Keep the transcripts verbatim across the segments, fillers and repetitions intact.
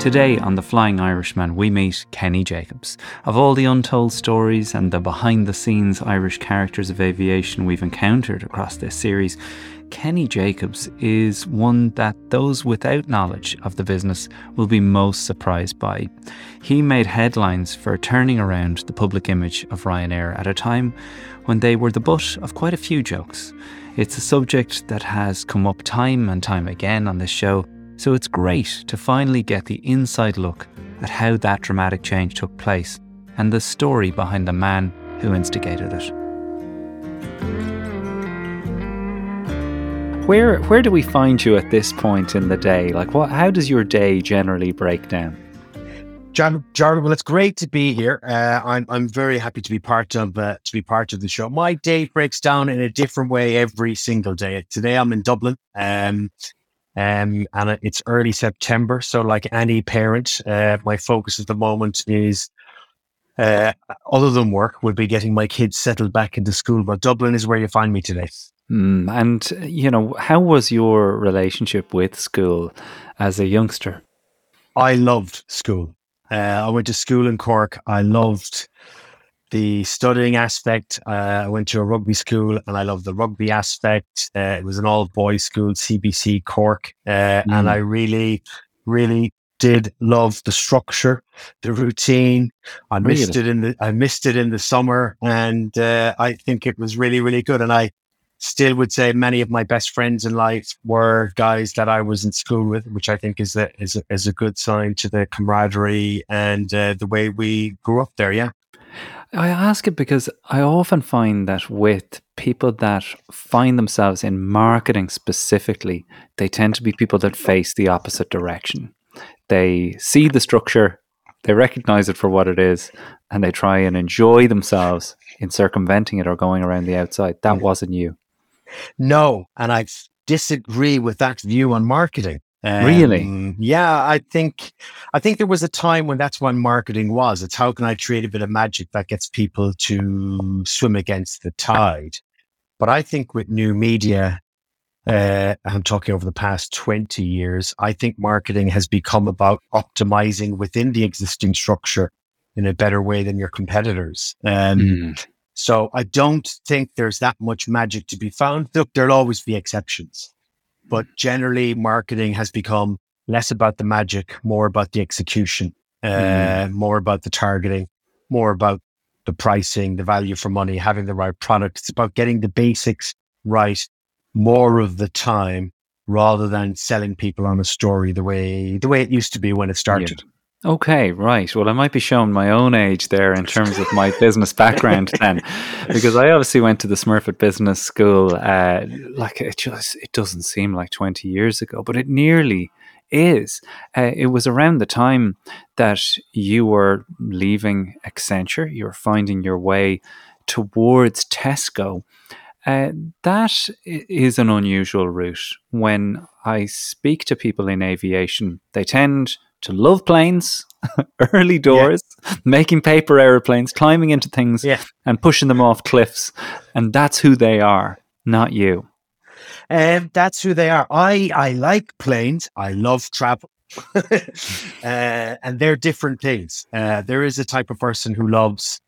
Today on The Flying Irishman, we meet Kenny Jacobs. Of all the untold stories and the behind-the-scenes Irish characters of aviation we've encountered across this series, Kenny Jacobs is one that those without knowledge of the business will be most surprised by. He made headlines for turning around the public image of Ryanair at a time when they were the butt of quite a few jokes. It's a subject that has come up time and time again on this show, so it's great to finally get the inside look at how that dramatic change took place and the story behind the man who instigated it. Where where do we find you at this point in the day? Like, what? How does your day generally break down? John, Jarlath, well, it's great to be here. Uh, I'm I'm very happy to be part of uh, to be part of the show. My day breaks down in a different way every single day. Today I'm in Dublin. Um, Um, and it's early September, so like any parent, uh, my focus at the moment is, uh, other than work, would be getting my kids settled back into school. But Dublin is where you find me today. Mm, and, you know, how was your relationship with school as a youngster? I loved school. Uh, I went to school in Cork. I loved the studying aspect. Uh, I went to a rugby school and I loved the rugby aspect. Uh, it was an all-boys school, C B C Cork. Uh, mm. And I really, really did love the structure, the routine. I really? missed it in the, I missed it in the summer. And uh, I think it was really, really good. And I still would say many of my best friends in life were guys that I was in school with, which I think is a, is a, is a good sign to the camaraderie and uh, the way we grew up there. Yeah. I ask it because I often find that with people that find themselves in marketing specifically, they tend to be people that face the opposite direction. They see the structure, they recognize it for what it is, and they try and enjoy themselves in circumventing it or going around the outside. That wasn't you. No, and I disagree with that view on marketing. Um, really? Yeah, I think I think there was a time when that's when marketing was. It's how can I create a bit of magic that gets people to swim against the tide. But I think with new media, uh, I'm talking over the past twenty years, I think marketing has become about optimizing within the existing structure in a better way than your competitors. Um, mm. So I don't think there's that much magic to be found. Look, there'll always be exceptions. But generally, marketing has become less about the magic, more about the execution, uh, mm. more about the targeting, more about the pricing, the value for money, having the right product. It's about getting the basics right more of the time rather than selling people on a story the way the way it used to be when it started. Yeah. Okay, right. Well, I might be showing my own age there in terms of my business background then, because I obviously went to the Smurfit Business School. Uh, like it just, it doesn't seem like twenty years ago, but it nearly is. Uh, it was around the time that you were leaving Accenture, you were finding your way towards Tesco. Uh, that is an unusual route. When I speak to people in aviation, they tend to love planes, early doors, yeah. making paper airplanes, climbing into things yeah. and pushing them off cliffs. And that's who they are, not you. Um, that's who they are. I, I like planes. I love travel. uh, and they're different things. Uh, there is a type of person who loves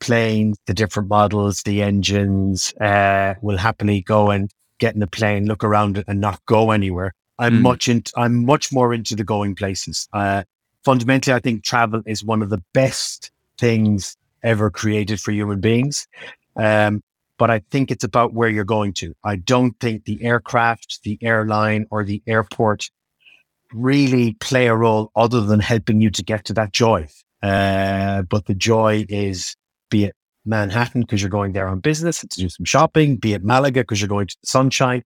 planes, the different models, the engines, uh, will happily go and get in the plane, look around it and not go anywhere. I'm mm. much in, I'm much more into the going places. Uh, fundamentally, I think travel is one of the best things ever created for human beings. Um, but I think it's about where you're going to. I don't think the aircraft, the airline, or the airport really play a role other than helping you to get to that joy. Uh, but the joy is, be it Manhattan because you're going there on business to do some shopping, be it Malaga because you're going to the sunshine.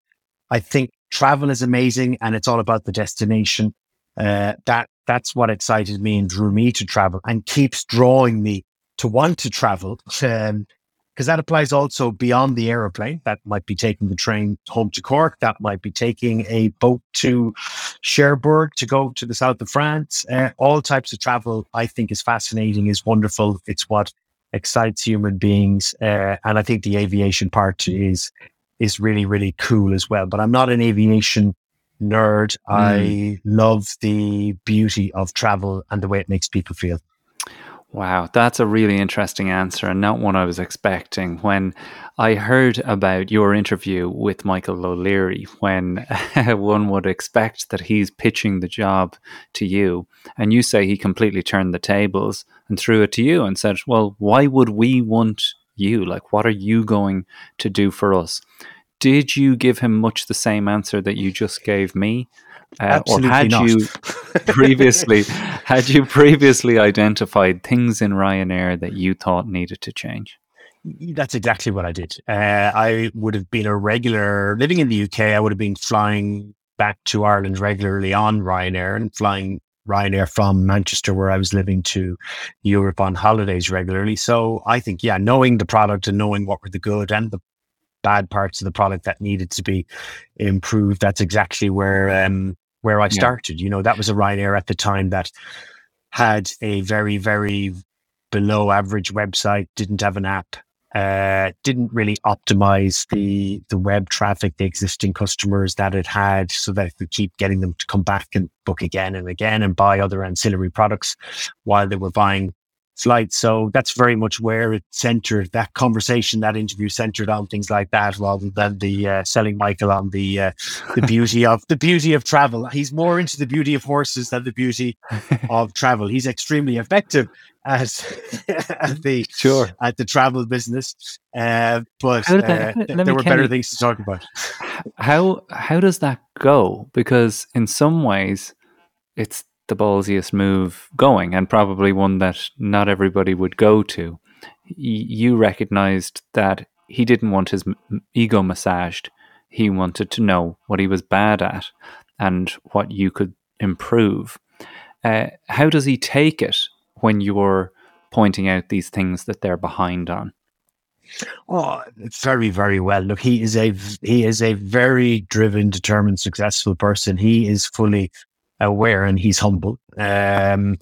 I think travel is amazing and it's all about the destination. Uh, that that's what excited me and drew me to travel and keeps drawing me to want to travel. Um, because that applies also beyond the aeroplane. That might be taking the train home to Cork. That might be taking a boat to Cherbourg to go to the south of France. Uh, all types of travel I think is fascinating, is wonderful. It's what excites human beings. Uh, and I think the aviation part is... is really, really cool as well. But I'm not an aviation nerd. Mm. I love the beauty of travel and the way it makes people feel. Wow, that's a really interesting answer and not one I was expecting. When I heard about your interview with Michael O'Leary, when one would expect that he's pitching the job to you, and you say he completely turned the tables and threw it to you and said, well, why would we want you? Like, what are you going to do for us? Did you give him much the same answer that you just gave me? Uh, Absolutely or had not. you previously had you previously identified things in Ryanair that you thought needed to change? That's exactly what I did. Uh, I would have been a regular living in the U K. I would have been flying back to Ireland regularly on Ryanair and flying Ryanair from Manchester, where I was living, to Europe on holidays regularly. So I think, yeah, knowing the product and knowing what were the good and the bad parts of the product that needed to be improved, that's exactly where um, where I started. Yeah. You know, that was a Ryanair at the time that had a very, very below average website, didn't have an app, uh, didn't really optimize the, the web traffic, the existing customers that it had, so that it could keep getting them to come back and book again and again and buy other ancillary products while they were buying flight. So that's very much where it centered, that conversation, that interview centered on things like that, rather than the uh, selling Michael on the uh, the beauty of the beauty of travel. He's more into the beauty of horses than the beauty of travel. He's extremely effective at, at the sure. at the travel business, uh, but that, uh, th- there were better you, things to talk about. How how does that go? Because in some ways, it's the ballsiest move going, and probably one that not everybody would go to. Y- you recognized that he didn't want his m- ego massaged. He wanted to know what he was bad at and what you could improve. Uh, how does he take it when you're pointing out these things that they're behind on? Oh, very, very well. Look, he is a he is a very driven, determined, successful person. He is fully aware, and he's humble. Um,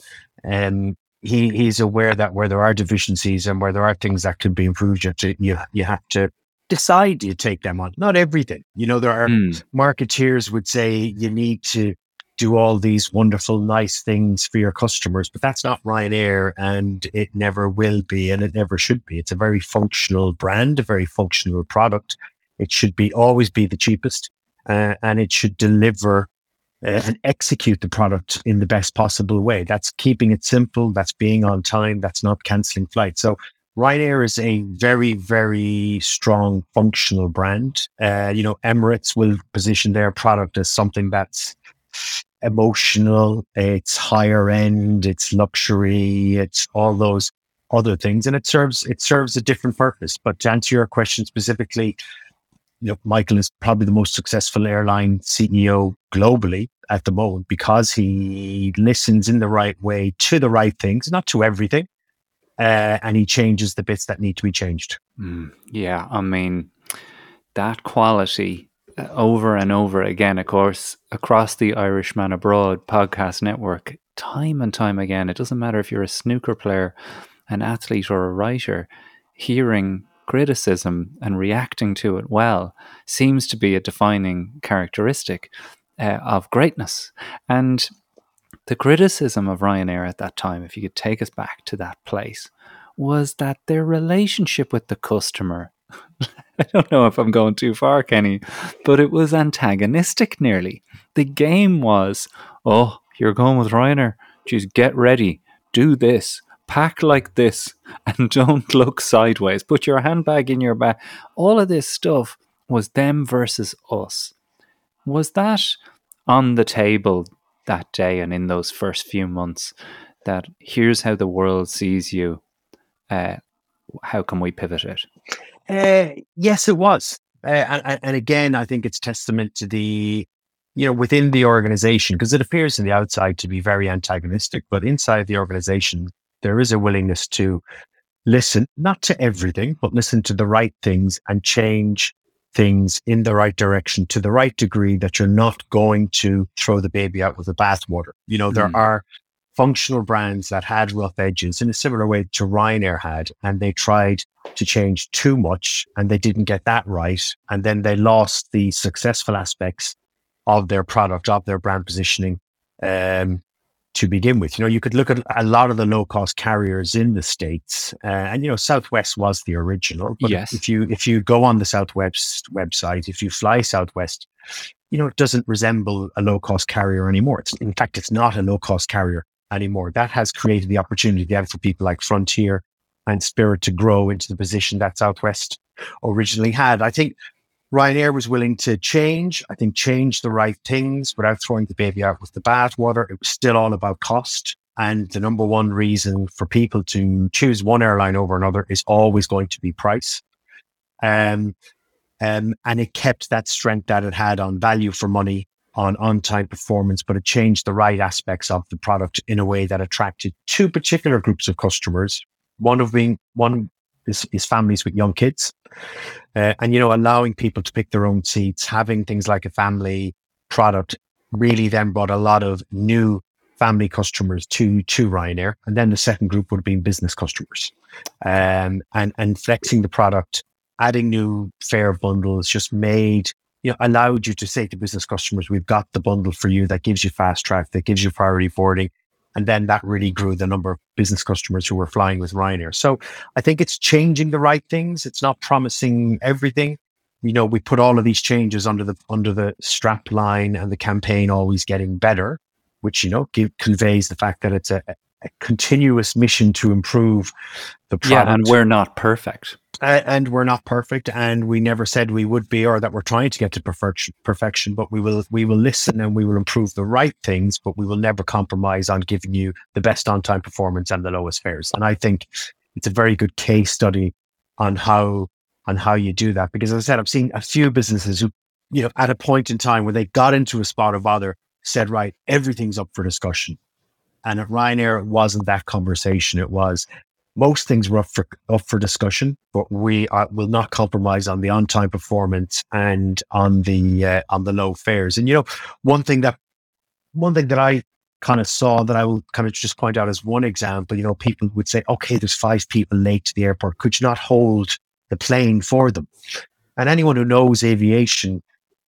and he he's aware that where there are deficiencies and where there are things that can be improved, you have to, you, you have to decide you take them on. Not everything, you know. There are mm. marketeers would say you need to do all these wonderful, nice things for your customers, but that's not Ryanair, and it never will be, and it never should be. It's a very functional brand, a very functional product. It should be always be the cheapest, uh, and it should deliver and execute the product in the best possible way. That's keeping it simple. That's being on time. That's not cancelling flights. So Ryanair is a very, very strong functional brand. Uh, you know, Emirates will position their product as something that's emotional. It's higher end. It's luxury. It's all those other things, and it serves it serves a different purpose. But to answer your question specifically, you know, Michael is probably the most successful airline C E O globally at the moment, because he listens in the right way to the right things, not to everything, uh, and he changes the bits that need to be changed. Mm, yeah, I mean, that quality uh, over and over again, of course, across the Irishman Abroad podcast network, time and time again. It doesn't matter if you're a snooker player, an athlete, or a writer, hearing criticism and reacting to it well seems to be a defining characteristic uh, of greatness. And the criticism of Ryanair at that time, if you could take us back to that place, was that their relationship with the customer, I don't know if I'm going too far, Kenny, but it was antagonistic nearly. The game was, oh, you're going with Ryanair, just get ready, do this, pack like this, and don't look sideways. Put your handbag in your bag. All of this stuff was them versus us. Was that on the table that day and in those first few months, that here's how the world sees you, uh, how can we pivot it? Uh, yes, it was. Uh, and, and again, I think it's testament to the, you know, within the organization, because it appears on the outside to be very antagonistic, but inside the organization, there is a willingness to listen, not to everything, but listen to the right things and change things in the right direction to the right degree, that you're not going to throw the baby out with the bathwater. You know, there mm. are functional brands that had rough edges in a similar way to Ryanair had, and they tried to change too much and they didn't get that right. And then they lost the successful aspects of their product, of their brand positioning um, to begin with. You know, you could look at a lot of the low-cost carriers in the States, uh, and, you know, Southwest was the original. But yes. if you if you go on the Southwest website, if you fly Southwest, you know, it doesn't resemble a low-cost carrier anymore. It's, in fact, it's not a low-cost carrier anymore. That has created the opportunity then for people like Frontier and Spirit to grow into the position that Southwest originally had. I think Ryanair was willing to change, I think change the right things without throwing the baby out with the bathwater. It was still all about cost. And the number one reason for people to choose one airline over another is always going to be price. Um, um, and it kept that strength that it had on value for money, on on-time performance, but it changed the right aspects of the product in a way that attracted two particular groups of customers. One of being one is, is families with young kids, uh, and you know, allowing people to pick their own seats, having things like a family product, really then brought a lot of new family customers to to Ryanair. And then the second group would have been business customers, um, and and flexing the product, adding new fare bundles, just made. You know, allowed you to say to business customers, we've got the bundle for you that gives you fast track, that gives you priority boarding. And then that really grew the number of business customers who were flying with Ryanair. So I think it's changing the right things. It's not promising everything. You know, we put all of these changes under the under the strap line and the campaign always getting better, which, you know, give, conveys the fact that it's a, a continuous mission to improve the product. Yeah, and we're not perfect. Uh, and we're not perfect, and we never said we would be, or that we're trying to get to perfection, perfection, but we will we will listen and we will improve the right things, but we will never compromise on giving you the best on-time performance and the lowest fares. And I think it's a very good case study on how on how you do that, because, as I said, I've seen a few businesses who, you know, at a point in time where they got into a spot of bother, said, right, everything's up for discussion. And at Ryanair, it wasn't that conversation. It was, most things were up for, up for discussion, but we are, will not compromise on the on-time performance and on the uh, on the low fares. And, you know, one thing that one thing that I kind of saw that I will kind of just point out as one example, you know, people would say, okay, there's five people late to the airport. Could you not hold the plane for them? And anyone who knows aviation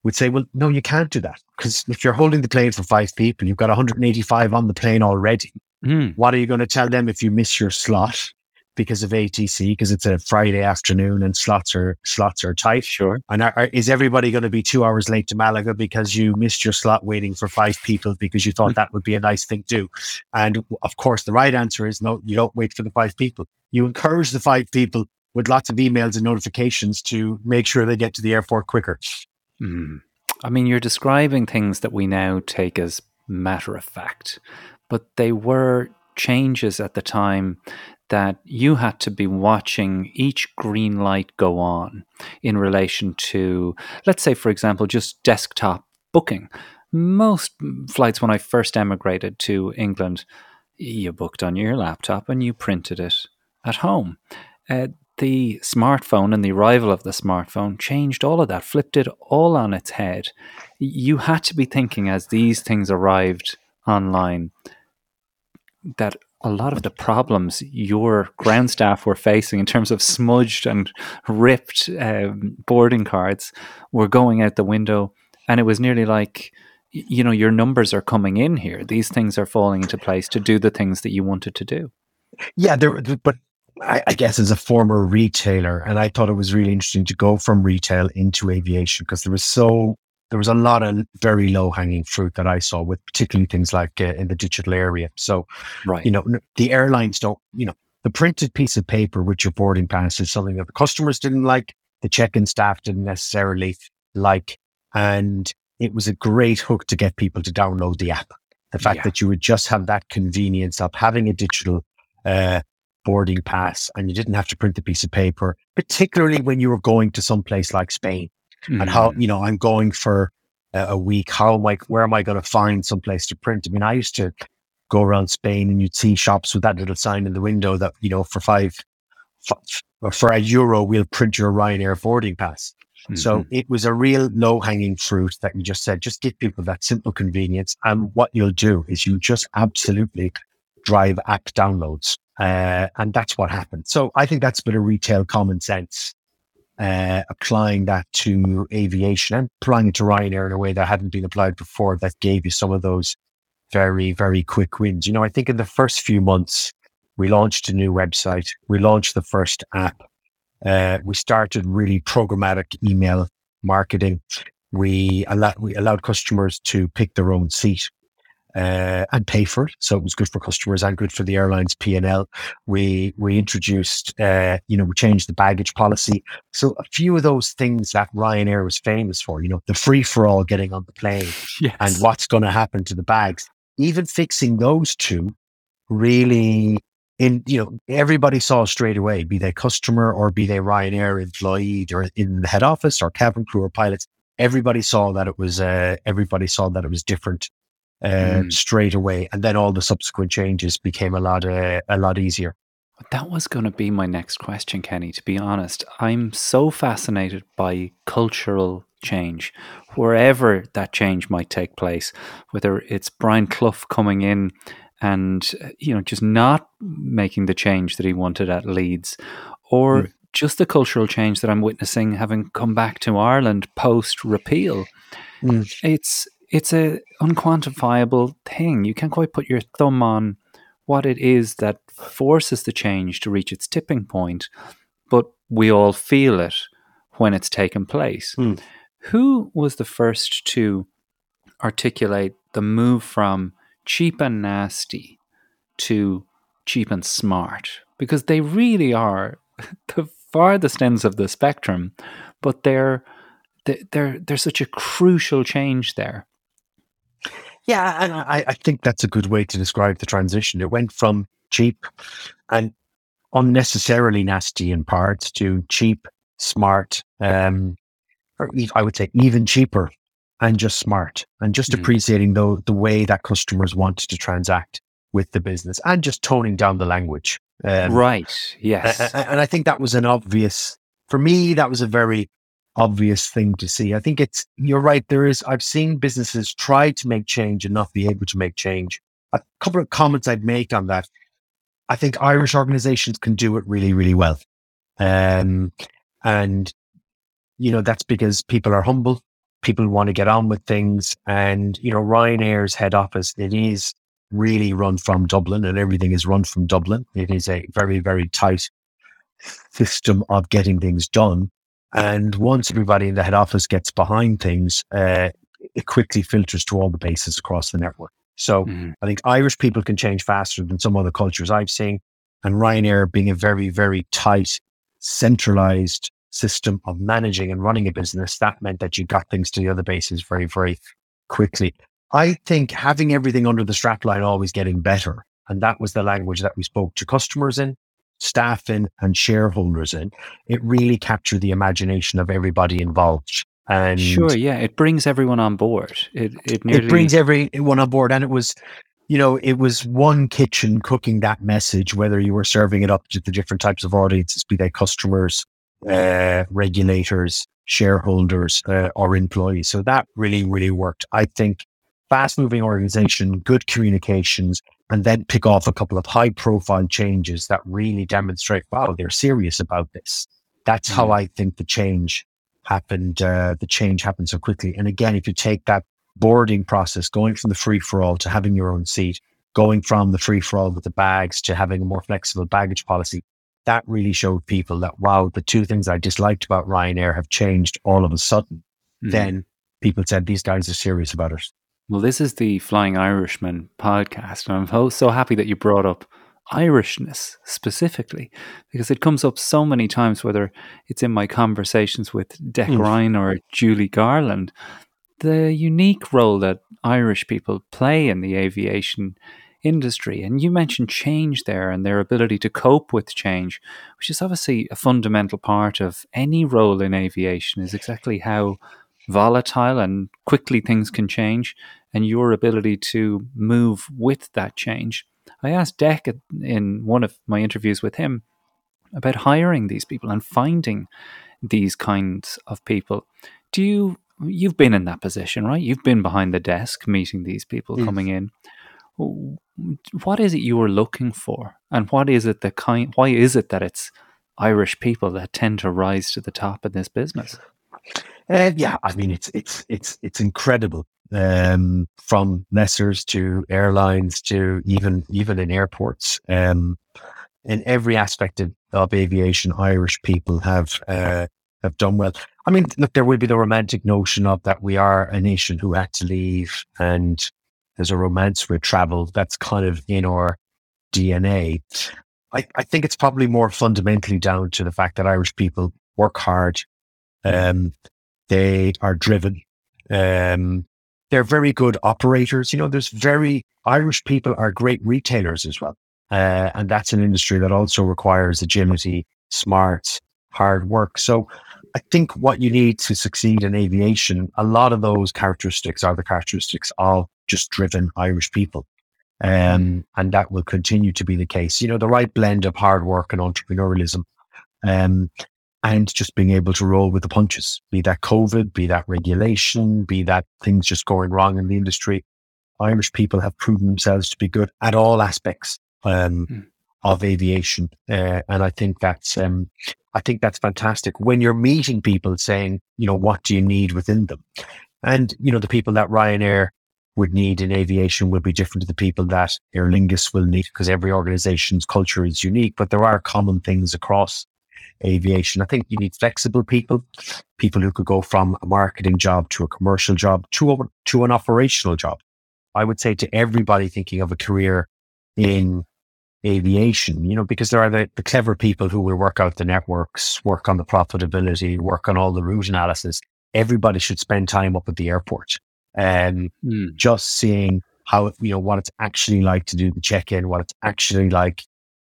would say, well, no, you can't do that, because if you're holding the plane for five people, you've got one hundred eighty-five on the plane already. Mm. What are you going to tell them if you miss your slot? Because of A T C, because it's a Friday afternoon and slots are slots are tight. Sure. And are, are, is everybody going to be two hours late to Malaga because you missed your slot waiting for five people because you thought that would be a nice thing to do? And of course, the right answer is no. You don't wait for the five people. You encourage the five people with lots of emails and notifications to make sure they get to the airport quicker. Mm. I mean, you're describing things that we now take as matter of fact, but they were changes at the time that you had to be watching each green light go on in relation to, let's say, for example, just desktop booking. Most flights, when I first emigrated to England, you booked on your laptop and you printed it at home. Uh, the smartphone and the arrival of the smartphone changed all of that, flipped it all on its head. You had to be thinking, as these things arrived online, that a lot of the problems your ground staff were facing in terms of smudged and ripped um, boarding cards were going out the window. And it was nearly like, you know, your numbers are coming in here. These things are falling into place to do the things that you wanted to do. Yeah, there, but I, I guess as a former retailer, and I thought it was really interesting to go from retail into aviation, because there was so... There was a lot of very low-hanging fruit that I saw, with particularly things like uh, in the digital area. So, right. you know, the airlines don't, you know, the printed piece of paper with your boarding pass is something that the customers didn't like, the check-in staff didn't necessarily like, and it was a great hook to get people to download the app. The fact yeah. that you would just have that convenience of having a digital uh, boarding pass, and you didn't have to print the piece of paper, particularly when you were going to some place like Spain. Mm. And how, you know, I'm going for uh, a week. How am I, where am I going to find some place to print? I mean, I used to go around Spain and you'd see shops with that little sign in the window that, you know, for five, five or for a euro, we'll print your Ryanair boarding pass. Mm-hmm. So it was a real low hanging fruit that you just said, just give people that simple convenience. And what you'll do is you just absolutely drive app downloads. Uh, and that's what happened. So I think that's a bit of retail common sense. uh, applying that to aviation and applying it to Ryanair in a way that hadn't been applied before, that gave you some of those very, very quick wins. You know, I think in the first few months, we launched a new website. We launched the first app. Uh, we started really programmatic email marketing. We, allow, we allowed customers to pick their own seat uh, and pay for it. So it was good for customers and good for the airline's P and L. We we introduced, uh, you know, we changed the baggage policy. So a few of those things that Ryanair was famous for, you know, the free-for-all getting on the plane yes. and what's going to happen to the bags. Even fixing those two really... In, you know, everybody saw straight away, be they customer or be they Ryanair employee or in the head office or cabin crew or pilots, everybody saw that it was, uh, everybody saw that it was different uh, mm. straight away. And then all the subsequent changes became a lot, uh, a lot easier. That was going to be my next question, Kenny, to be honest. I'm so fascinated by cultural change, wherever that change might take place, whether it's Brian Clough coming in and, you know, just not making the change that he wanted at Leeds, or mm. just the cultural change that I'm witnessing having come back to Ireland post-repeal. Mm. It's it's a unquantifiable thing. You can't quite put your thumb on what it is that forces the change to reach its tipping point, but we all feel it when it's taken place. Mm. Who was the first to articulate the move from cheap and nasty to cheap and smart? Because they really are the farthest ends of the spectrum, but they're they're they're such a crucial change there. Yeah, and I, I think that's a good way to describe the transition. It went from cheap and unnecessarily nasty in parts to cheap, smart, um, or I would say even cheaper. And just smart, and just mm. appreciating the, the way that customers want to transact with the business, and just toning down the language. Um, right, yes. Uh, and I think that was an obvious, for me, that was a very obvious thing to see. I think it's, you're right, there is, I've seen businesses try to make change and not be able to make change. A couple of comments I'd make on that. I think Irish organizations can do it really, really well. Um, and, you know, that's because people are humble. People want to get on with things, and you know, Ryanair's head office, it is really run from Dublin, and everything is run from Dublin. It is a very, very tight system of getting things done. And once everybody in the head office gets behind things, uh, it quickly filters to all the bases across the network. So mm. I think Irish people can change faster than some other cultures I've seen. And Ryanair being a very, very tight, centralized system of managing and running a business, that meant that you got things to the other bases very, very quickly. I think having everything under the strapline always getting better, and that was the language that we spoke to customers in, staff in, and shareholders in. It really captured the imagination of everybody involved. And sure, yeah, it brings everyone on board. It it, nearly... it brings everyone on board, and it was, you know, it was one kitchen cooking that message, whether you were serving it up to the different types of audiences, be they customers, uh regulators, shareholders, uh, or employees. So that really, really worked. I think fast-moving organization, good communications, and then pick off a couple of high-profile changes that really demonstrate, wow, they're serious about this. That's how I think the change happened. Uh, the change happened so quickly. And again, if you take that boarding process, going from the free-for-all to having your own seat, going from the free-for-all with the bags to having a more flexible baggage policy, that really showed people that, wow, the two things I disliked about Ryanair have changed all of a sudden. Mm-hmm. Then people said, these guys are serious about it. Well, this is the Flying Irishman podcast, and I'm so happy that you brought up Irishness specifically, because it comes up so many times, whether it's in my conversations with Declan Ryan mm. or Julie Garland, the unique role that Irish people play in the aviation industry. And you mentioned change there and their ability to cope with change, which is obviously a fundamental part of any role in aviation, is exactly how volatile and quickly things can change and your ability to move with that change. I asked Dec in one of my interviews with him about hiring these people and finding these kinds of people. Do you, you've been in that position, right? You've been behind the desk meeting these people yes. coming in. What is it you were looking for, and what is it that kind? Why is it that it's Irish people that tend to rise to the top in this business. Uh, yeah, I mean, it's it's it's it's incredible. Um, from lessers to airlines to even even in airports, um, in every aspect of, of aviation, Irish people have uh, have done well. I mean, look, there will be the romantic notion of that we are a nation who had to leave, and there's a romance with travel that's kind of in our D N A. I, I think it's probably more fundamentally down to the fact that Irish people work hard. Um, they are driven. Um, they're very good operators. You know, there's very, Irish people are great retailers as well. Uh, and that's an industry that also requires agility, smarts, hard work. So I think what you need to succeed in aviation, a lot of those characteristics are the characteristics of just driven Irish people. Um, and that will continue to be the case. You know, the right blend of hard work and entrepreneurialism, um, and just being able to roll with the punches, be that COVID, be that regulation, be that things just going wrong in the industry. Irish people have proven themselves to be good at all aspects um, mm. of aviation. Uh, and I think that's, um, I think that's fantastic when you're meeting people saying, you know, what do you need within them? And, you know, the people that Ryanair would need in aviation will be different to the people that Aer Lingus will need, because every organization's culture is unique, but there are common things across aviation. I think you need flexible people, people who could go from a marketing job to a commercial job to a, to an operational job. I would say to everybody thinking of a career in aviation, you know, because there are the, the clever people who will work out the networks, work on the profitability, work on all the route analysis. Everybody should spend time up at the airport. Um, mm. Just seeing how, you know, what it's actually like to do the check-in, what it's actually like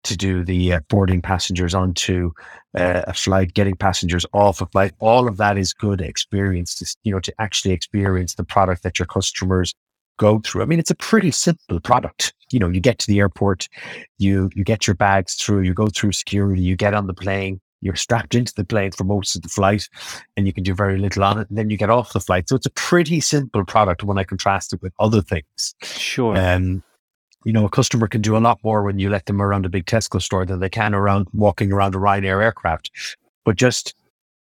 to do the uh, boarding passengers onto uh, a flight, getting passengers off a flight. All of that is good experience, to, you know, to actually experience the product that your customers go through. I mean, it's a pretty simple product. You know, you get to the airport, you, you get your bags through, you go through security, you get on the plane. You're strapped into the plane for most of the flight and you can do very little on it. And then you get off the flight. So it's a pretty simple product when I contrast it with other things. Sure. Um, you know, a customer can do a lot more when you let them around a big Tesco store than they can around walking around a Ryanair aircraft. But just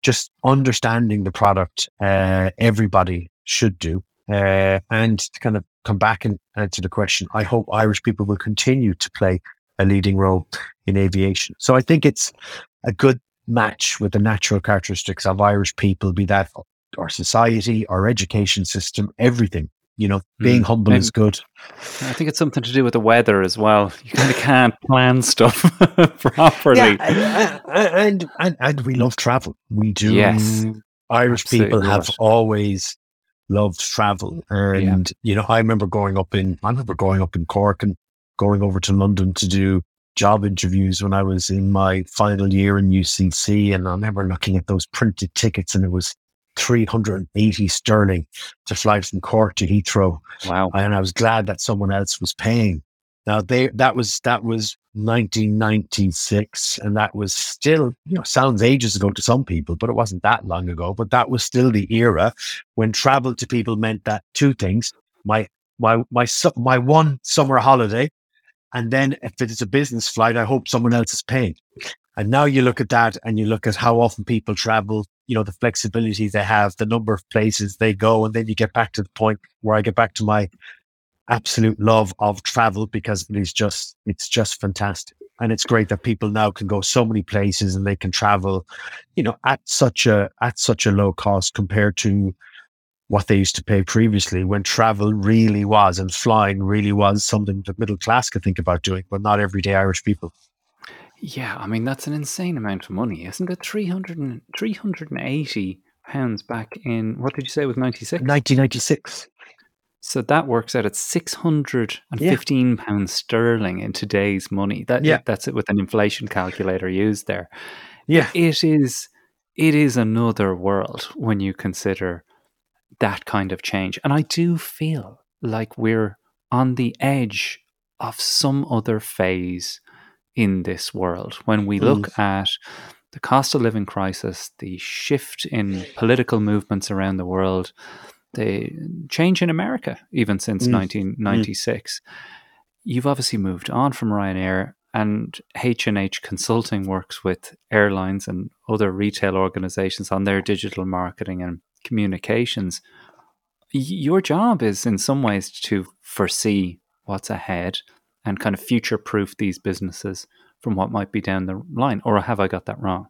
just understanding the product, uh, everybody should do. Uh, and to kind of come back and answer the question, I hope Irish people will continue to play a leading role in aviation. So I think it's a good match with the natural characteristics of Irish people, be that our society, our education system, everything. You know, being mm. humble and is good. I think it's something to do with the weather as well. You kind of can't plan stuff properly. Yeah, and, and and we love travel. We do. Yes, Irish people have it. always loved travel. And, yeah. you know, I remember going up in, I remember going up in Cork and going over to London to do job interviews when I was in my final year in U C C, and I remember looking at those printed tickets, and it was three hundred eighty sterling to fly from Cork to Heathrow. Wow! And I was glad that someone else was paying. Now they that was that was nineteen ninety-six, and that was still, you know, sounds ages ago to some people, but it wasn't that long ago. But that was still the era when travel to people meant that two things: my my my my one summer holiday. And then if it's a business flight, I hope someone else is paying. And now you look at that and you look at how often people travel, you know, the flexibility they have, the number of places they go. And then you get back to the point where I get back to my absolute love of travel, because it is just, it's just fantastic. And it's great that people now can go so many places and they can travel, you know, at such a, at such a low cost compared to what they used to pay previously, when travel really was, and flying really was, something the middle class could think about doing, but not everyday Irish people. Yeah, I mean, that's an insane amount of money, isn't it? three hundred, three hundred eighty pounds back in, what did you say it was, ninety-six? nineteen ninety-six. So that works out at six hundred fifteen yeah. pounds sterling in today's money. That yeah. That's it, with an inflation calculator used there. Yeah. It is, it is another world when you consider that kind of change. And I do feel like we're on the edge of some other phase in this world. When we look mm. at the cost of living crisis, the shift in political movements around the world, the change in America, even since mm. nineteen ninety-six, mm. you've obviously moved on from Ryanair And H and H Consulting works with airlines and other retail organizations on their digital marketing and communications. Your job is in some ways to foresee what's ahead and kind of future-proof these businesses from what might be down the line. Or have I got that wrong?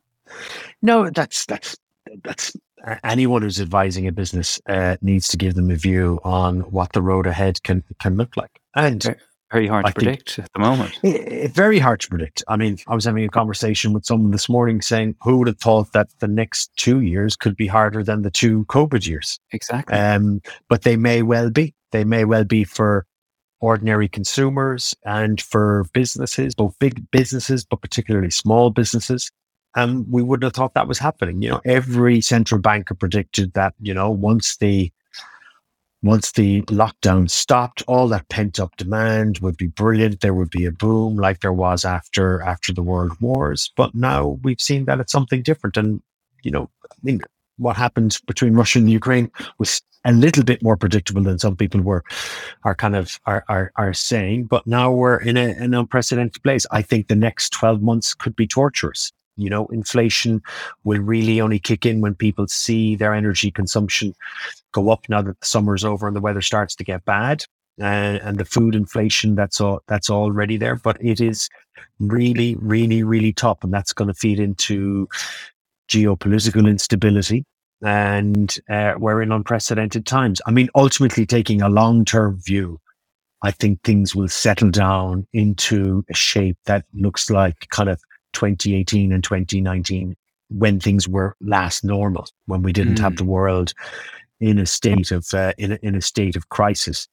No, that's that's that's anyone who's advising a business uh, needs to give them a view on what the road ahead can can look like. And okay. Very hard I to predict think, at the moment. It, it, very hard to predict. I mean, I was having a conversation with someone this morning saying, who would have thought that the next two years could be harder than the two COVID years? Exactly. Um, but they may well be. They may well be for ordinary consumers and for businesses, both big businesses, but particularly small businesses. And we wouldn't have thought that was happening. You know, every central banker predicted that, you know, once the Once the lockdown stopped, all that pent-up demand would be brilliant. There would be a boom like there was after after the world wars. But now we've seen that it's something different. And, you know, I mean, what happened between Russia and Ukraine was a little bit more predictable than some people were are kind of are are, are saying. But now we're in a, an unprecedented place. I think the next twelve months could be torturous. You know, inflation will really only kick in when people see their energy consumption go up now that the summer's over and the weather starts to get bad, and, and the food inflation that's all that's already there. But it is really, really, really tough, and that's going to feed into geopolitical instability. And uh, we're in unprecedented times. I mean, ultimately, taking a long-term view, I think things will settle down into a shape that looks like kind of twenty eighteen and twenty nineteen, when things were last normal, when we didn't mm. have the world in a state of uh, in, a, in a state of crisis.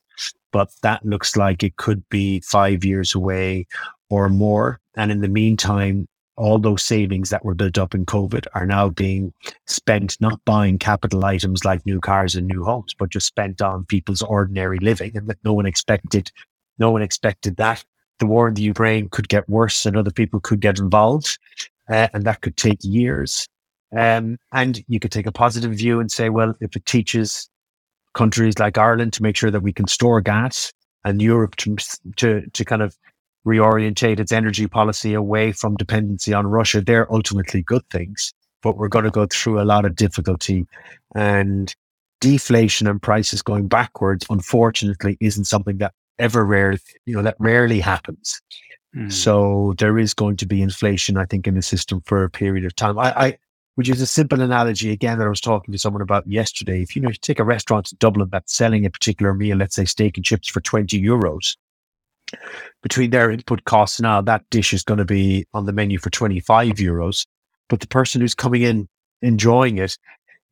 But that looks like it could be five years away or more. And in the meantime, all those savings that were built up in COVID are now being spent not buying capital items like new cars and new homes, but just spent on people's ordinary living. And that no one expected, no one expected that. The war in the Ukraine could get worse and other people could get involved, uh, and that could take years. Um, and you could take a positive view and say, well, if it teaches countries like Ireland to make sure that we can store gas, and Europe to to, to kind of reorientate its energy policy away from dependency on Russia, they're ultimately good things. But we're going to go through a lot of difficulty, and deflation and prices going backwards, unfortunately, isn't something that ever rare, you know, that rarely happens. Mm. So there is going to be inflation, I think, in the system for a period of time. I, I, which is a simple analogy again that I was talking to someone about yesterday. If you know, you take a restaurant in Dublin that's selling a particular meal, let's say steak and chips for twenty euros, between their input costs now, that dish is going to be on the menu for twenty-five euros. But the person who's coming in enjoying it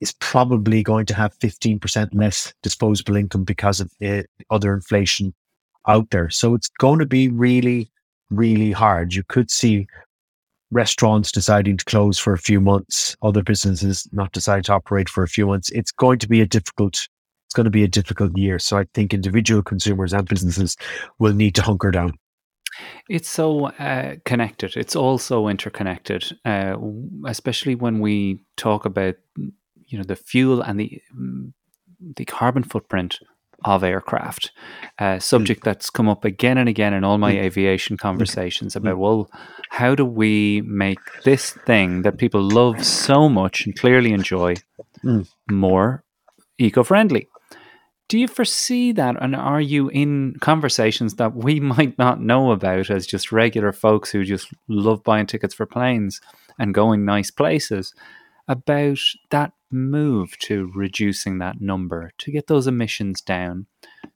is probably going to have fifteen percent less disposable income because of uh, other inflation out there. So it's going to be really, really hard. You could see restaurants deciding to close for a few months, other businesses not deciding to operate for a few months. It's going to be a difficult, it's going to be a difficult year. So I think individual consumers and businesses will need to hunker down. It's so uh, connected. It's all so interconnected, uh, especially when we talk about, you know, the fuel and the the carbon footprint of aircraft, a subject that's come up again and again in all my aviation conversations about, well, how do we make this thing that people love so much and clearly enjoy more eco-friendly? Do you foresee that? And are you in conversations that we might not know about as just regular folks who just love buying tickets for planes and going nice places about that move to reducing that number, to get those emissions down,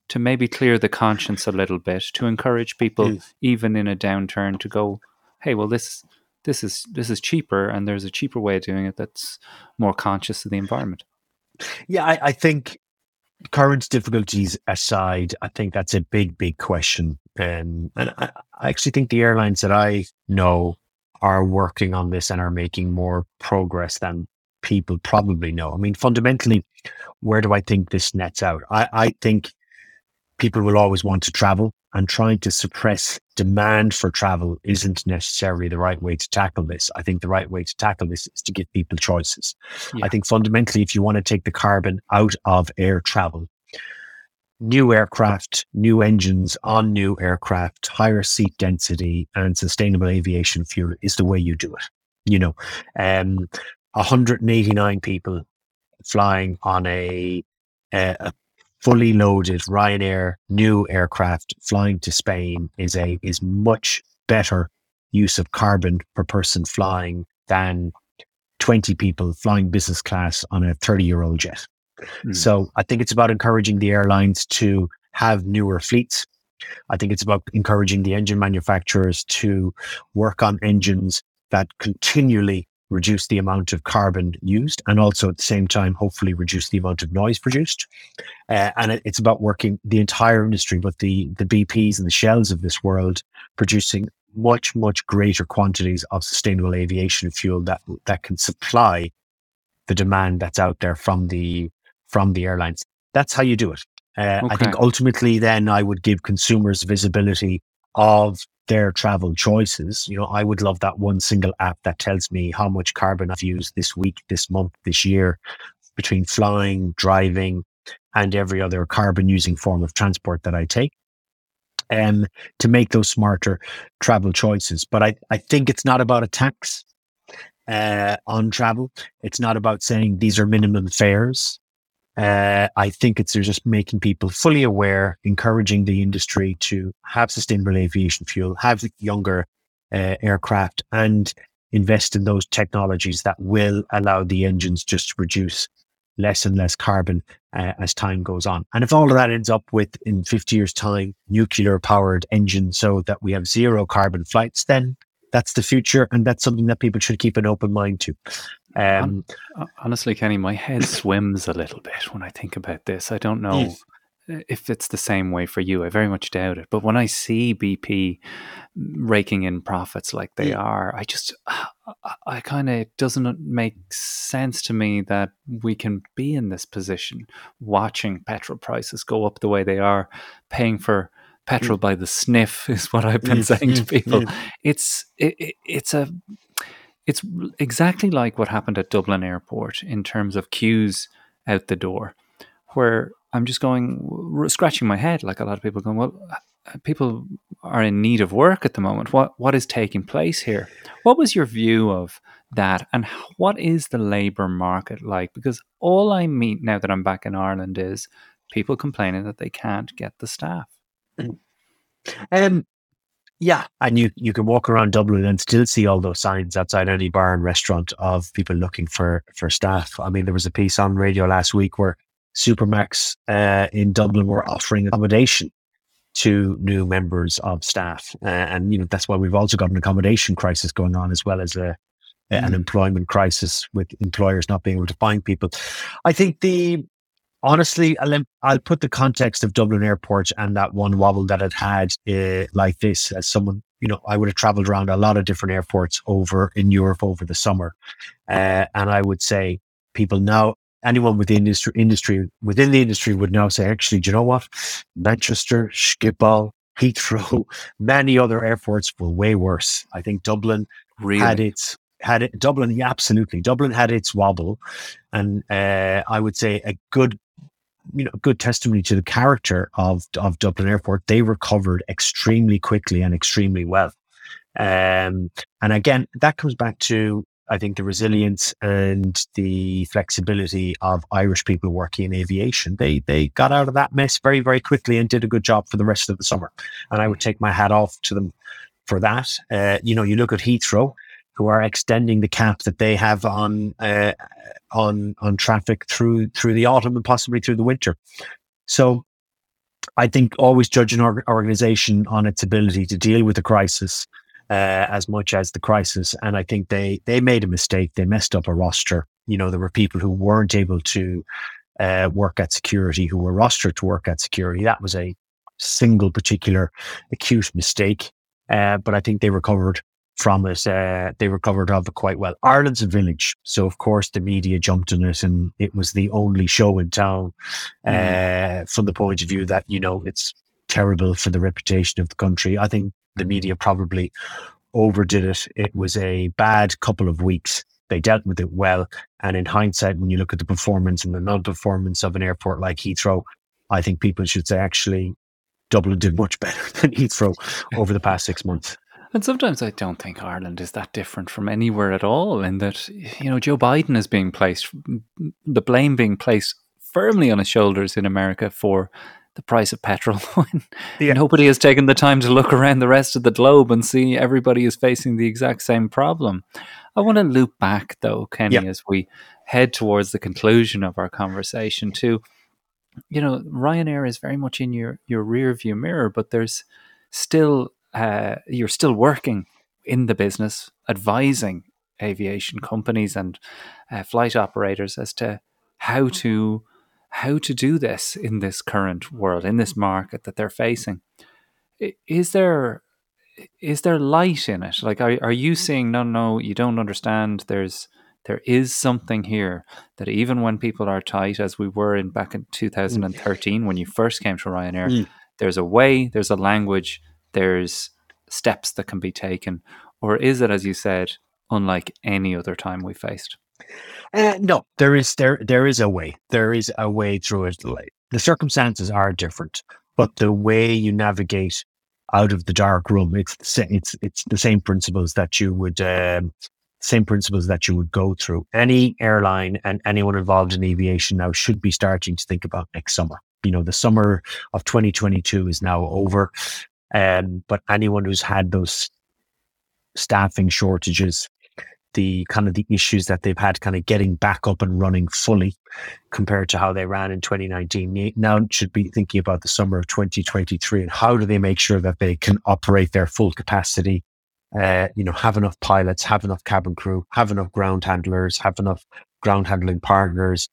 to maybe clear the conscience a little bit, to encourage people, yes, even in a downturn, to go, hey, well, this this is this is cheaper, and there's a cheaper way of doing it that's more conscious of the environment? Yeah, I, I think current difficulties aside, I think that's a big, big question. Um, and I, I actually think the airlines that I know are working on this and are making more progress than people probably know. I mean, fundamentally, where do I think this nets out? I, I think people will always want to travel, and trying to suppress demand for travel isn't necessarily the right way to tackle this. I think the right way to tackle this is to give people choices. Yeah. I think fundamentally, if you want to take the carbon out of air travel, new aircraft, new engines on new aircraft, higher seat density and sustainable aviation fuel is the way you do it. You know, um, one hundred eighty-nine people flying on a, a, a fully loaded Ryanair new aircraft flying to Spain is a is much better use of carbon per person flying than twenty people flying business class on a thirty-year-old jet. Mm. So I think it's about encouraging the airlines to have newer fleets. I think it's about encouraging the engine manufacturers to work on engines that continually reduce the amount of carbon used and also at the same time, hopefully reduce the amount of noise produced. Uh, and it, it's about working the entire industry, but the, the B Ps and the Shells of this world producing much, much greater quantities of sustainable aviation fuel that that can supply the demand that's out there from the from the airlines. That's how you do it. Uh, okay. I think ultimately then I would give consumers visibility of their travel choices. You know, I would love that one single app that tells me how much carbon I've used this week, this month, this year, between flying, driving, and every other carbon-using form of transport that I take, um, to make those smarter travel choices. But I, I think it's not about a tax uh, on travel. It's not about saying these are minimum fares. Uh, I think it's just making people fully aware, encouraging the industry to have sustainable aviation fuel, have younger uh, aircraft, and invest in those technologies that will allow the engines just to produce less and less carbon uh, as time goes on. And if all of that ends up with, in fifty years' time, nuclear-powered engines so that we have zero carbon flights, then that's the future, and that's something that people should keep an open mind to. Um, Honestly, Kenny, my head swims a little bit when I think about this. I don't know yes. if it's the same way for you. I very much doubt it. But when I see B P raking in profits like they yeah. are, I just, I, I kind of, it doesn't make sense to me that we can be in this position watching petrol prices go up the way they are, paying for petrol by the sniff is what I've been yes, saying yes, to people. Yes. It's it, it, it's a it's exactly like what happened at Dublin Airport in terms of queues out the door, where I'm just going scratching my head like a lot of people going, well, people are in need of work at the moment. What what is taking place here? What was your view of that, and what is the labour market like? Because all I meet now that I'm back in Ireland is people complaining that they can't get the staff. Um, yeah, and you, you can walk around Dublin and still see all those signs outside any bar and restaurant of people looking for, for staff. I mean, there was a piece on radio last week where Supermax uh, in Dublin were offering accommodation to new members of staff. Uh, and, you know, that's why we've also got an accommodation crisis going on, as well as a, a, an employment crisis with employers not being able to find people. I think the... Honestly, I'll, I'll put the context of Dublin Airport and that one wobble that it had uh, like this. As someone, you know, I would have traveled around a lot of different airports over in Europe over the summer. Uh, and I would say people now, anyone with the industry, industry, within the industry would now say, actually, do you know what? Manchester, Schiphol, Heathrow, many other airports were way worse. I think Dublin really? had its... Had it Dublin, yeah, absolutely. Dublin had its wobble, and uh, I would say a good, you know, good testimony to the character of of Dublin Airport. They recovered extremely quickly and extremely well. Um, and again, that comes back to I think the resilience and the flexibility of Irish people working in aviation. They they got out of that mess very very quickly and did a good job for the rest of the summer. And I would take my hat off to them for that. Uh, you know, you look at Heathrow, who are extending the cap that they have on uh, on on traffic through through the autumn and possibly through the winter. So I think always judge an org- organization on its ability to deal with the crisis uh, as much as the crisis. And I think they they made a mistake. They messed up a roster. You know, there were people who weren't able to uh, work at security, who were rostered to work at security. That was a single particular acute mistake. Uh, but I think they recovered from it. Uh, they recovered off it quite well. Ireland's a village, so of course the media jumped on it, and it was the only show in town uh, mm. from the point of view that, you know, it's terrible for the reputation of the country. I think the media probably overdid it. It was a bad couple of weeks. They dealt with it well, and in hindsight, when you look at the performance and the non-performance of an airport like Heathrow, I think people should say, actually, Dublin did much better than Heathrow over the past six months. And sometimes I don't think Ireland is that different from anywhere at all, in that, you know, Joe Biden is being placed, the blame being placed firmly on his shoulders in America for the price of petrol. Yeah. Nobody has taken the time to look around the rest of the globe and see everybody is facing the exact same problem. I want to loop back, though, Kenny, yeah. as we head towards the conclusion of our conversation too. You know, Ryanair is very much in your, your rear view mirror, but there's still, uh, you're still working in the business, advising aviation companies and uh, flight operators as to how to how to do this in this current world, in this market that they're facing. Is there is there light in it? Like, are are you seeing, no, no, you don't understand, there's there is something here that even when people are tight, as we were in back in two thousand thirteen, mm. when you first came to Ryanair, mm. there's a way, there's a language, there's steps that can be taken? Or is it, as you said, unlike any other time we faced? Uh, no, there is there there is a way. There is a way through it. The circumstances are different, but the way you navigate out of the dark room, it's it's it's the same principles that you would um, same principles that you would go through. Any airline and anyone involved in aviation now should be starting to think about next summer. You know, the summer of twenty twenty-two is now over, um, but anyone who's had those staffing shortages, the kind of the issues that they've had kind of getting back up and running fully compared to how they ran in twenty nineteen, now should be thinking about the summer of twenty twenty-three and how do they make sure that they can operate their full capacity, uh, you know, have enough pilots, have enough cabin crew, have enough ground handlers, have enough ground handling partners,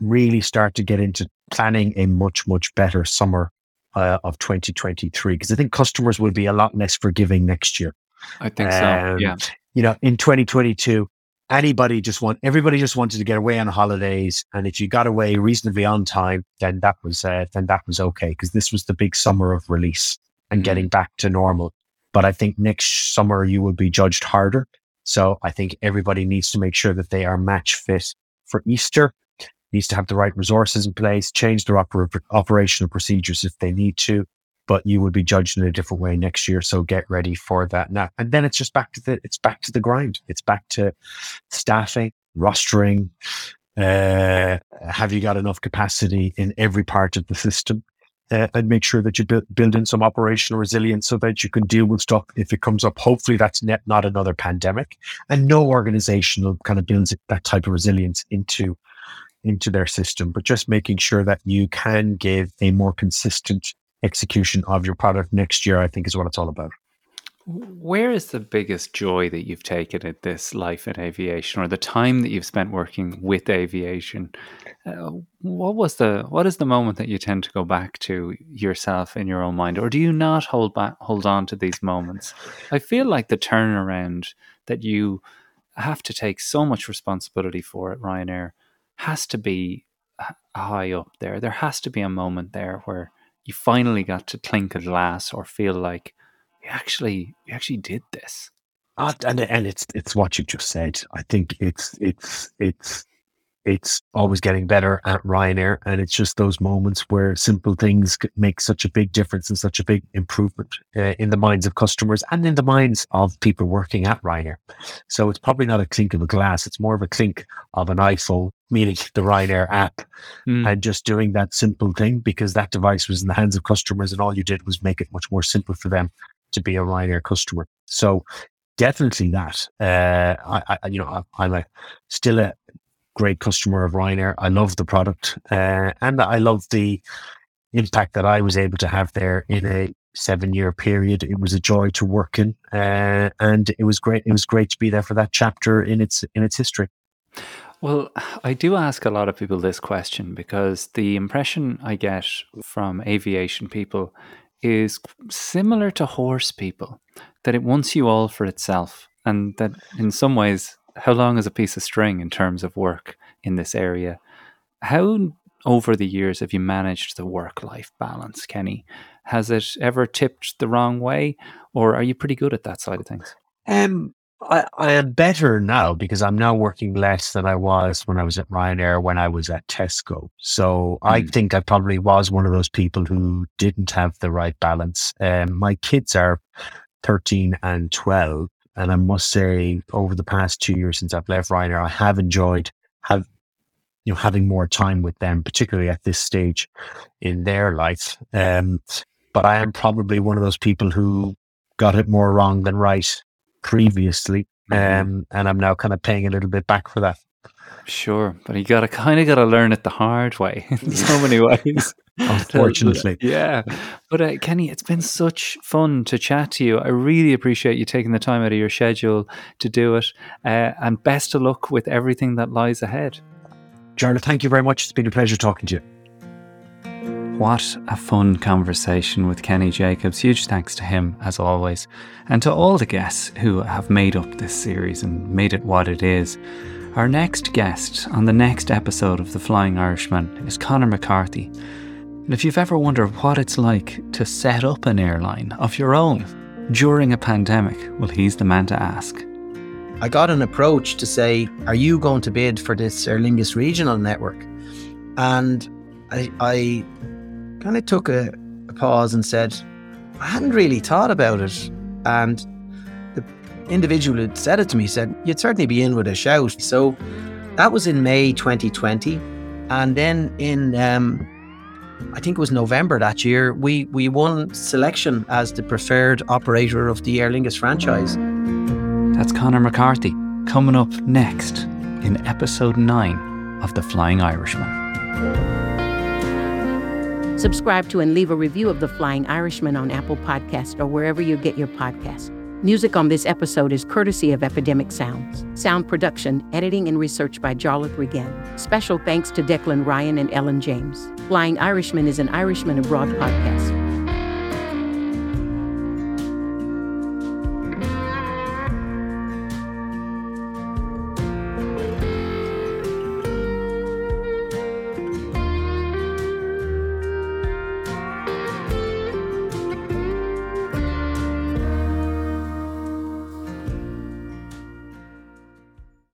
really start to get into planning a much, much better summer uh, of twenty twenty-three. Because I think customers will be a lot less forgiving next year. I think um, so, yeah. You know, in twenty twenty-two, anybody just want everybody just wanted to get away on holidays, and if you got away reasonably on time, then that was uh, then that was okay, because this was the big summer of release and mm-hmm. getting back to normal. But I think next summer you will be judged harder. So I think everybody needs to make sure that they are match fit for Easter. Needs to have the right resources in place, change their oper- operational procedures if they need to. But you would be judged in a different way next year, so get ready for that now. And then it's just back to the it's back to the grind. It's back to staffing, rostering. Uh, have you got enough capacity in every part of the system? Uh, and make sure that you bu- build in some operational resilience so that you can deal with stuff if it comes up. Hopefully, that's net, not another pandemic. And no organization kind of builds that type of resilience into into their system. But just making sure that you can give a more consistent execution of your product next year, I think, is what it's all about. Where is the biggest joy that you've taken at this life in aviation, or the time that you've spent working with aviation? Uh, what was the what is the moment that you tend to go back to yourself in your own mind, or do you not hold back, hold on to these moments? I feel like the turnaround that you have to take so much responsibility for at Ryanair has to be high up there. There has to be a moment there where you finally got to clink a glass or feel like you actually you actually did this. Uh, and and it's it's what you just said. I think it's it's it's it's always getting better at Ryanair, and it's just those moments where simple things make such a big difference and such a big improvement uh, in the minds of customers and in the minds of people working at Ryanair. So it's probably not a clink of a glass; it's more of a clink of an iPhone, meaning the Ryanair app, mm. and just doing that simple thing, because that device was in the hands of customers and all you did was make it much more simple for them to be a Ryanair customer. So definitely that. Uh, I, I, you know, I, I'm a, still a great customer of Ryanair. I love the product uh, and I love the impact that I was able to have there in a seven-year period. It was a joy to work in uh, and it was great. It was great to be there for that chapter in its in its history. Well, I do ask a lot of people this question because the impression I get from aviation people is similar to horse people, that it wants you all for itself, and that in some ways, how long is a piece of string in terms of work in this area? How over the years have you managed the work-life balance, Kenny? Has it ever tipped the wrong way, or are you pretty good at that side of things? Um. I, I am better now because I'm now working less than I was when I was at Ryanair, when I was at Tesco. So mm. I think I probably was one of those people who didn't have the right balance. Um, my kids are thirteen and twelve. And I must say, over the past two years since I've left Ryanair, I have enjoyed have, you know, having more time with them, particularly at this stage in their life. Um, but I am probably one of those people who got it more wrong than right previously, um, and I'm now kind of paying a little bit back for that. Sure, but you got to kind of got to learn it the hard way in so many ways. Unfortunately, yeah. But uh, Kenny, it's been such fun to chat to you. I really appreciate you taking the time out of your schedule to do it, uh, and best of luck with everything that lies ahead. Jarlath, thank you very much. It's been a pleasure talking to you. What a fun conversation with Kenny Jacobs. Huge thanks to him, as always, and to all the guests who have made up this series and made it what it is. Our next guest on the next episode of The Flying Irishman is Conor McCarthy. And if you've ever wondered what it's like to set up an airline of your own during a pandemic, well, he's the man to ask. I got an approach to say, are you going to bid for this Aer Lingus regional network? And I... I kind of took a, a pause and said, I hadn't really thought about it. And the individual who said it to me said, you'd certainly be in with a shout. So that was in May twenty twenty. And then in, um, I think it was November that year, we, we won selection as the preferred operator of the Aer Lingus franchise. That's Conor McCarthy, coming up next in episode nine of The Flying Irishman. Subscribe to and leave a review of The Flying Irishman on Apple Podcasts or wherever you get your podcasts. Music on this episode is courtesy of Epidemic Sounds. Sound production, editing, and research by Jarlath Regan. Special thanks to Declan Ryan and Ellen James. Flying Irishman is an Irishman Abroad podcast.